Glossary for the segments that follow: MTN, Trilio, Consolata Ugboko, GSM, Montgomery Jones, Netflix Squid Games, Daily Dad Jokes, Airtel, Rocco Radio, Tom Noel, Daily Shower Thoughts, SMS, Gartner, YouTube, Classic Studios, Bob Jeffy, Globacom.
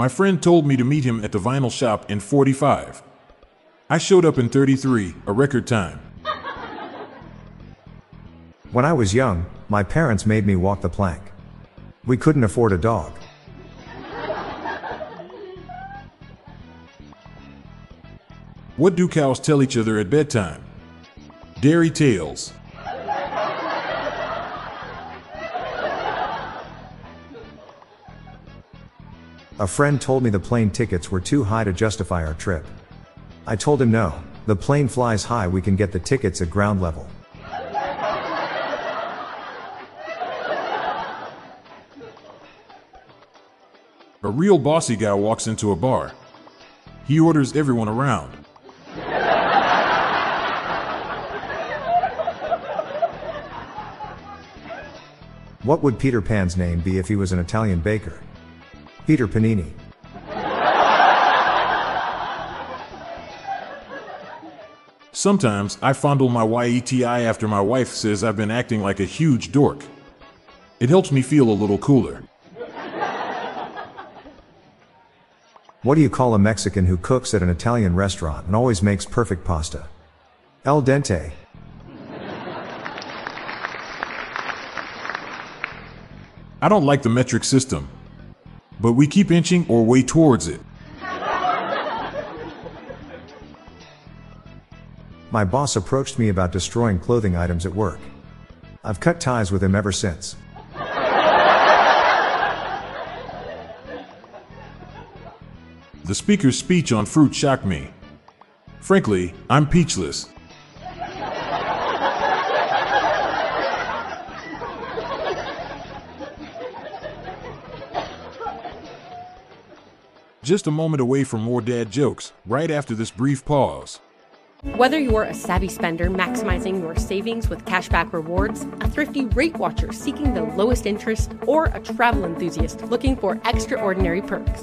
My friend told me to meet him at the vinyl shop in 45. I showed up in 33, a record time. When I was young, my parents made me walk the plank. We couldn't afford a dog. What do cows tell each other at bedtime? Dairy tales. A friend told me the plane tickets were too high to justify our trip. I told him no, the plane flies high, we can get the tickets at ground level. A real bossy guy walks into a bar. He orders everyone around. What would Peter Pan's name be if he was an Italian baker? Peter Panini. Sometimes I fondle my yeti after my wife says I've been acting like a huge dork. It helps me feel a little cooler. What do you call a Mexican who cooks at an Italian restaurant and always makes perfect pasta? Al dente. I don't like the metric system, but we keep inching our way towards it. My boss approached me about destroying clothing items at work. I've cut ties with him ever since. The speaker's speech on fruit shocked me. Frankly, I'm peachless. Just a moment away from more dad jokes, right after this brief pause. Whether you're a savvy spender maximizing your savings with cashback rewards, a thrifty rate watcher seeking the lowest interest, or a travel enthusiast looking for extraordinary perks,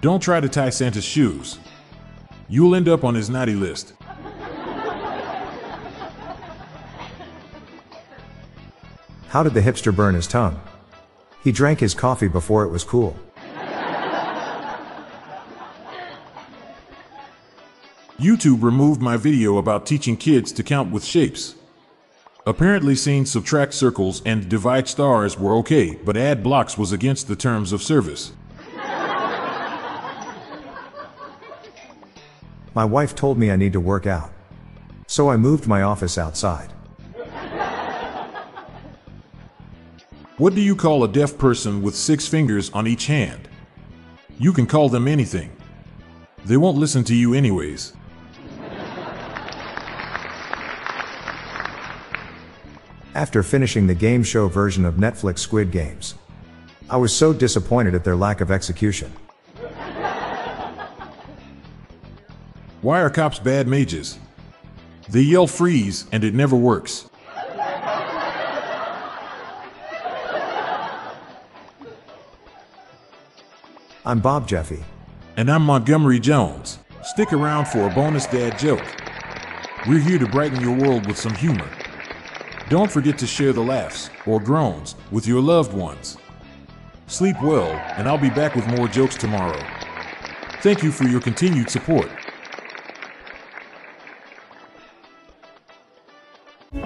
Don't try to tie Santa's shoes. You'll end up on his naughty list. How did the hipster burn his tongue? He drank his coffee before it was cool. YouTube removed my video about teaching kids to count with shapes. Apparently seeing subtract circles and divide stars were okay, but add blocks was against the terms of service. My wife told me I need to work out. So I moved my office outside. What do you call a deaf person with 6 fingers on each hand? You can call them anything. They won't listen to you anyways. After finishing the game show version of Netflix Squid Games, I was so disappointed at their lack of execution. Why are cops bad mages? They yell freeze and it never works. I'm Bob Jeffy. And I'm Montgomery Jones. Stick around for a bonus dad joke. We're here to brighten your world with some humor. Don't forget to share the laughs or groans with your loved ones. Sleep well, and I'll be back with more jokes tomorrow. Thank you for your continued support.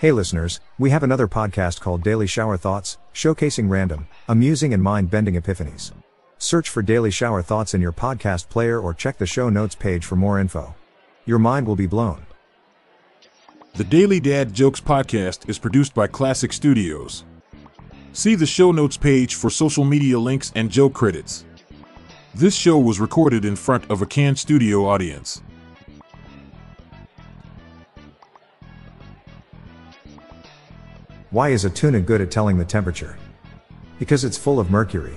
Hey listeners, we have another podcast called Daily Shower Thoughts, showcasing random, amusing and mind-bending epiphanies. Search for Daily Shower Thoughts in your podcast player or check the show notes page for more info. Your mind will be blown. The Daily Dad Jokes podcast is produced by Classic Studios. See the show notes page for social media links and joke credits. This show was recorded in front of a canned studio audience. Why is a tuna good at telling the temperature? Because it's full of mercury.